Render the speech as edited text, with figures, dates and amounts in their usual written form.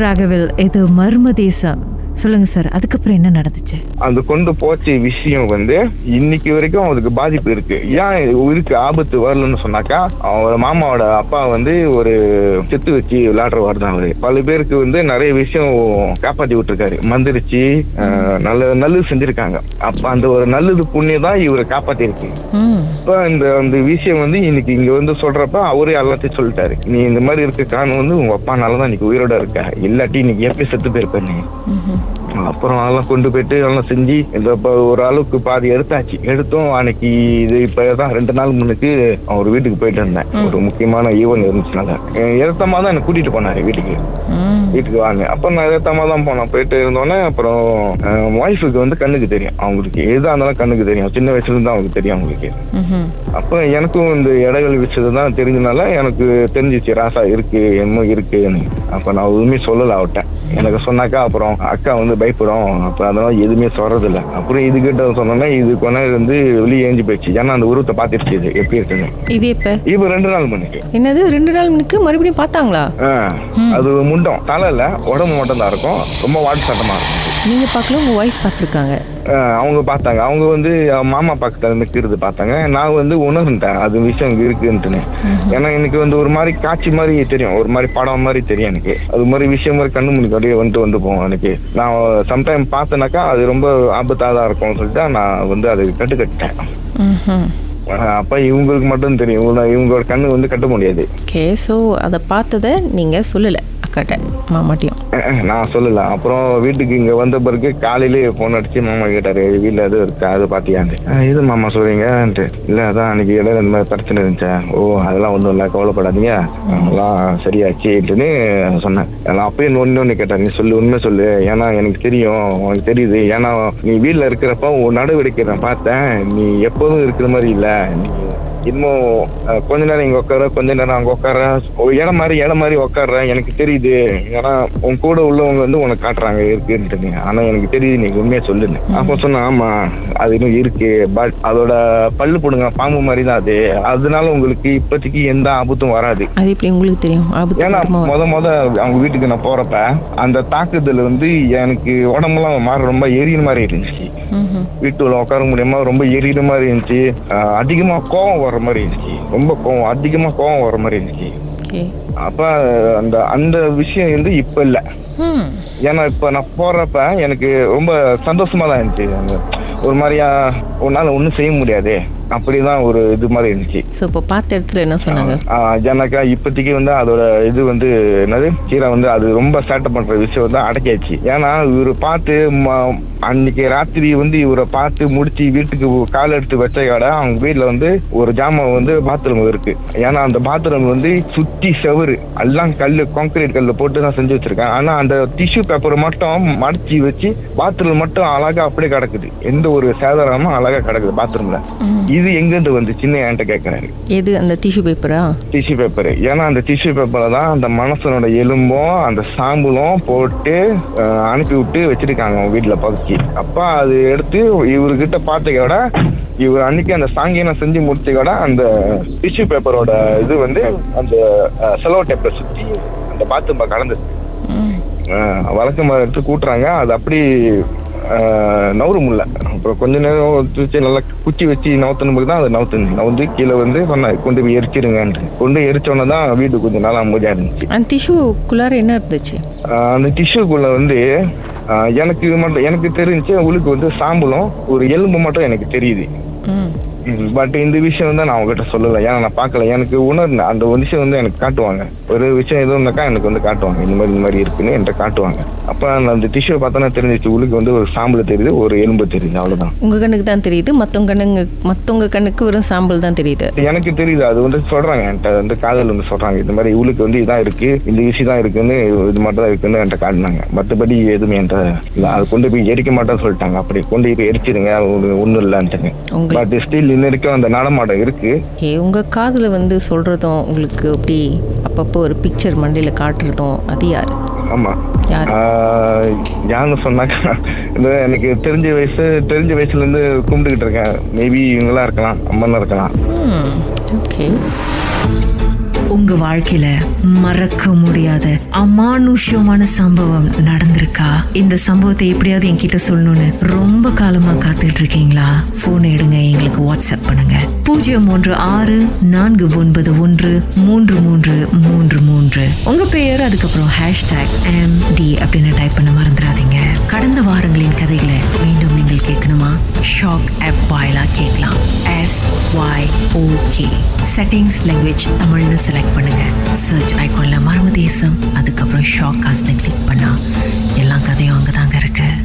ராகவில், இது மர்ம தேசம். சொல்லுங்க சார், அதுக்கப்புறம் என்ன நடந்துச்சு? அந்த கொண்டு போச்ச விஷயம் வந்து இன்னைக்கு வரைக்கும் அவனுக்கு பாதிப்பு இருக்கு. ஏன் உயிருக்கு ஆபத்து வரலன்னு சொன்னாக்கா, அவரோட மாமாவோட அப்பா வந்து ஒரு செத்து வச்சு விளையாடுறவாரு தான் அவரு. பல பேருக்கு வந்து நிறைய விஷயம் காப்பாற்றி விட்டுருக்காரு, மந்திரிச்சு நல்ல நல்லது செஞ்சிருக்காங்க. அப்ப அந்த ஒரு நல்லது புண்ணியம் தான் இவரை காப்பாத்தி இருக்கு. இப்ப இந்த அந்த விஷயம் வந்து இன்னைக்கு இங்க வந்து சொல்றப்ப அவரே எல்லாத்தையும் சொல்லிட்டாரு. நீ இந்த மாதிரி இருக்க காரணம் வந்து உங்க அப்பானாலதான் இன்னைக்கு உயிரோட இருக்க, இல்லாட்டி இன்னைக்கு எப்படி செத்து போயிருப்ப நீ. அப்புறம் அதெல்லாம் கொண்டு போயிட்டு எல்லாம் செஞ்சு இந்த ஒரு அளவுக்கு பாதி எடுத்தாச்சு. எடுத்தோம் அன்னைக்கு இது இப்பதான் 2 நாள் முன்னுக்கு அவர் வீட்டுக்கு போயிட்டு இருந்தேன். ஒரு முக்கியமான ஈவன் இருந்துச்சுனால எதமா தான் எனக்கு கூட்டிட்டு போனாரு வீட்டுக்கு வாங்க. அப்புறம் நான் எதமா தான் போனேன். போயிட்டு இருந்தோன்னே அப்புறம் ஒய்ஃபுக்கு வந்து கண்ணுக்கு தெரியும், அவங்களுக்கு எதா இருந்தாலும் கண்ணுக்கு தெரியும், சின்ன வயசுல இருந்தா அவங்களுக்கு தெரியும் அவங்களுக்கு. அப்புறம் எனக்கும் இந்த இடைவெளி விஷயத்தான் தெரிஞ்சதுனால எனக்கு தெரிஞ்சிச்சு ராசா இருக்கு என்னமோ இருக்குன்னு. அப்ப நான் எதுவுமே சொல்லல அவட்டேன். எனக்கு சொன்னாக்கா அப்புறம் அக்கா வந்து பயப்படும், அப்ப அதெல்லாம் எதுவுமே சொல்றது இல்லை. அப்புறம் இதுகிட்ட சொன்னோன்னா இது கொண்டே வந்து வெளியே ஏஞ்சி போயிடுச்சு. ஏன்னா அந்த உருவத்தை பாத்துருச்சு இது எப்படி இருக்குன்னு. இது இப்ப 2 நாள் முன்னுக்கு. என்னது 2 நாள் முன்னுக்கு மறுபடியும் பார்த்தாங்களா? அது முண்டம் தலை இல்ல, உடம்பு மட்டும் தான் இருக்கும், ரொம்ப வாட்டு சட்டமா இருக்கும். நீங்க பார்க்கல, உங்க ஒய்ஃப் பார்த்துருக்காங்க. அவங்க பார்த்தாங்க, அவங்க வந்து மாமா பக்கத்துல இருந்து பார்த்தாங்க. நான் வந்து உணர்ந்தேன் அது விஷயம் இருக்குன்னு. ஏன்னா எனக்கு வந்து ஒரு மாதிரி காட்சி மாதிரி தெரியும், ஒரு மாதிரி படம் மாதிரி தெரியும் எனக்கு. அது மாதிரி விஷயம் மாதிரி கண்ணு முன்னுக்கு அப்படியே வந்துட்டு வந்து போவோம் எனக்கு. நான் சம்டைம் பார்த்தேனாக்கா அது ரொம்ப ஆபத்தாக தான் இருக்கும்னு சொல்லிட்டு நான் வந்து அதை கட்டுக்கட்டேன். அப்ப இவங்களுக்கு மட்டும் தெரியும், இவங்களோட கண்ணு வந்து கட்ட முடியாது. ஓகே, ஸோ அதை பார்த்ததை நீங்க சொல்லல நான் சொல்லல. அப்புறம் வீட்டுக்கு இங்க வந்த பிறகு காலையிலேயே போன் அடிச்சு மாமா கேட்டாரு, வீட்டுல எதுவும் இருக்கா அது பாத்தியாண்டு. இது மாமா சொல்றீங்க இல்ல, அதான் அன்னைக்கு இடையில இந்த மாதிரி பிரச்சனை இருந்துச்சா? ஓ அதெல்லாம் ஒண்ணும் இல்ல, கவலைப்படாதீங்க, அதெல்லாம் சரியாச்சுன்னு சொன்னேன். அப்பயே இன்னொன்னு கேட்டாரு, நீ சொல்லு உண்மை சொல்லு, ஏன்னா எனக்கு தெரியும் உனக்கு தெரியுது, ஏன்னா நீ வீட்டுல இருக்கிறப்ப உன் நடவடிக்கை நான் பார்த்தேன், நீ எப்போதும் இருக்கிற மாதிரி இல்ல, இன்னும் கொஞ்ச நேரம் இங்க உட்கார கொஞ்ச நேரம் அங்க உட்கார இடம் மாதிரி உட்காடுறேன், எனக்கு தெரியுது. ஏன்னா உன் கூட உள்ளவங்க வந்து உனக்கு காட்டுறாங்க இருக்குன்னு. ஆனா எனக்கு தெரியுது, நீங்க உண்மையா சொல்லுங்க. அப்ப சொன்ன ஆமா அது இன்னும் இருக்கு, பட் அதோட பல்லு போடுங்க பாம்பு மாதிரி தான் அது, அதனால உங்களுக்கு இப்போதைக்கு எந்த ஆபத்தும் வராது. அது இப்படி உங்களுக்கு தெரியும். ஏன்னா முத அவங்க வீட்டுக்கு நான் போறப்ப அந்த தாக்குதல் வந்து எனக்கு உடம்புலாம் மாற ரொம்ப எரியிற மாதிரி இருந்துச்சு. வீட்டுல உட்கார முடியாம ரொம்ப எரியிற மாதிரி இருந்துச்சு. அதிகமா கோவம் வர மாதிரி இருந்துச்சு, ரொம்ப கோவம், அதிகமா கோவம் வர மாதிரி இருந்துச்சு. அப்ப அந்த அந்த விஷயம் வந்து இப்ப இல்ல. ஏன்னா இப்ப நான் போறப்ப எனக்கு ரொம்ப சந்தோஷமா தான் இருந்துச்சு. ஒரு மாதிரியா உன்னால ஒண்ணும் செய்ய முடியாது அப்படிதான் ஒரு இது மாதிரி இருந்துச்சு. இப்போதைக்கு வந்து அதோட இது வந்து என்னது கீரை வந்து அது ரொம்ப சேட்டை பண்ற விஷயம் வந்து அடக்கியாச்சு. ஏன்னா இவரு பார்த்து அன்னைக்கு ராத்திரி வந்து இவரை பார்த்து முடிச்சு வீட்டுக்கு கால் எடுத்து வச்ச காட அவங்க வீட்டுல வந்து ஒரு ஜாமான் வந்து பாத்ரூம் இருக்கு. ஏன்னா அந்த பாத்ரூம் வந்து சுத்தி செவரு எல்லாம் கல்லு கான்கிரீட் கல்லு போட்டு தான் செஞ்சு வச்சிருக்காங்க. ஆனா அந்த டிஷ்யூ பேப்பர் மட்டும் மடிச்சு வச்சு பாத்ரூம் மட்டும் அழகா அப்படியே கிடக்குது, எந்த ஒரு சேதாரமும் அழகா கிடக்குது பாத்ரூம்ல. இது எங்கிருந்து வந்து சின்ன என்கிட்ட கேட்கறாரு, எது அந்த டிஷ்யூ பேப்பரா? Tissue paper. ஏன்னா அந்த டிஷ்யூ பேப்பரை தான் அந்த மனசனோட எலும்பும் அந்த சாம்பலும் போட்டு அனுப்பி விட்டு வச்சிருக்காங்க அவங்க வீட்டுல பதுக்கி. அப்ப அது எடுத்து இவர்கிட்ட பார்த்துக்கோட இவர் அன்னைக்கு அந்த சாங்கியம் செஞ்சு முடிச்சோட அந்த டிஷ்யூ பேப்பரோட இது வந்து அந்த செலோ டேப்ல சுத்தி அந்த பாத்ரூம் கலந்துருக்கு. வழக்கமா எடுத்து கூட்டுறாங்க, அது அப்படி நவுறு முடியல. அப்புறம் கொஞ்ச நேரம் நல்லா குச்சி வச்சு நவுத்தணும் போது தான் அது நவுந்து கீழே வந்து சொன்ன கொண்டு போய் எரிச்சிருங்கன்ட்டு. கொண்டு எரிச்சோன்னா தான் வீட்டுக்கு கொஞ்சம் நாளா அமைதியா இருந்துச்சு. அந்த டிஷ்யூக்குள்ளார என்ன இருந்துச்சு? அந்த டிஷ்யூக்குள்ள வந்து எனக்கு மட்டும் எனக்கு தெரிஞ்சு உங்களுக்கு வந்து சாம்பலும் ஒரு எலும்பு மட்டும் எனக்கு தெரியுது. பட் இந்த விஷயம் தான் நான் அவங்ககிட்ட சொல்லலை, ஏன்னா நான் பார்க்கல. எனக்கு உணர்ந்தேன் அந்த விஷயம் வந்து எனக்கு காட்டுவாங்க, ஒரு விஷயம் எதுவும் இருந்தாக்கா எனக்கு வந்து காட்டுவாங்க, இந்த மாதிரி இருக்குன்னு என்கிட்ட காட்டுவாங்க. அப்போ நான் அந்த டிஷ்யூ பார்த்தோன்னா தெரிஞ்சிச்சு உங்களுக்கு வந்து ஒரு சாம்பல் தெரியுது, ஒரு எலும்பு தெரியுது, அவ்வளோதான். உங்கள் கண்ணுக்கு தான் தெரியுது, மற்றவங்க கண்ணுக்கு ஒரு சாம்பல் தான் தெரியுது. எனக்கு தெரியுது, அது வந்து சொல்கிறாங்க என்கிட்ட வந்து காதல் வந்து சொல்கிறாங்க இந்த மாதிரி உங்களுக்கு வந்து இதான் இருக்குது, இந்த விஷயம் தான் இருக்குதுன்னு, இது மட்டும் தான் இருக்குதுன்னு என்கிட்ட காட்டினாங்க. மற்றபடி எதுவுமே என்கிட்ட இல்லை. அது கொண்டு போய் எரிக்க மாட்டேன்னு சொல்லிட்டாங்க, அப்படி கொண்டு போய் எரிச்சிடுங்க ஒன்றும் இல்லைன்ட்டுங்க. பட் ஸ்டில் இன்னைக்கும் அந்த நடமாட்டம் இருக்கு. உங்க காதுல வந்து சொல்றதும் உங்களுக்கு அப்படி அப்பப்போ ஒரு பிக்சர் மண்டையில காட்டுறதும் அது யாரு? ஆமா, யாருன்னு சொன்னாக்கா இந்த எனக்கு தெரிஞ்ச வயசுல இருந்து கும்பிட்டுக்கிட்டு இருக்கேன். மேபி இவங்களா இருக்கலாம், அம்மன் இருக்கலாம். ஓகே, உங்க வாழ்க்கையில மறக்க முடியாத அமானுஷ்யமான சம்பவம் நடந்திருக்கா? இந்த சம்பவத்தை எப்படியாவது என்கிட்ட சொல்லணும்னு ரொம்ப காலமா காத்துட்டு இருக்கீங்களா? போன் எடுங்க, எங்களுக்கு வாட்ஸ்அப் பண்ணுங்க 016-491-3333. உங்க பெயர், அதுக்கப்புறம் #MD அப்படின்னு டைப் பண்ண மறந்துடாதீங்க. கடந்த வாரங்களின் கதைகளை மீண்டும் நீங்கள் கேட்கணுமா? ஷாக் ஆப் வாயிலா கேட்கலாம். SYOK செட்டிங்ஸ் லாங்குவேஜ் தமிழ்னு செலக்ட் பண்ணுங்க. சர்ச் ஐகான்ல மர்ம தேசம், அதுக்கப்புறம் ஷாக் காஸ்ட்ல கிளிக் பண்ணா எல்லா கதையும் அங்கதாங்க இருக்கு.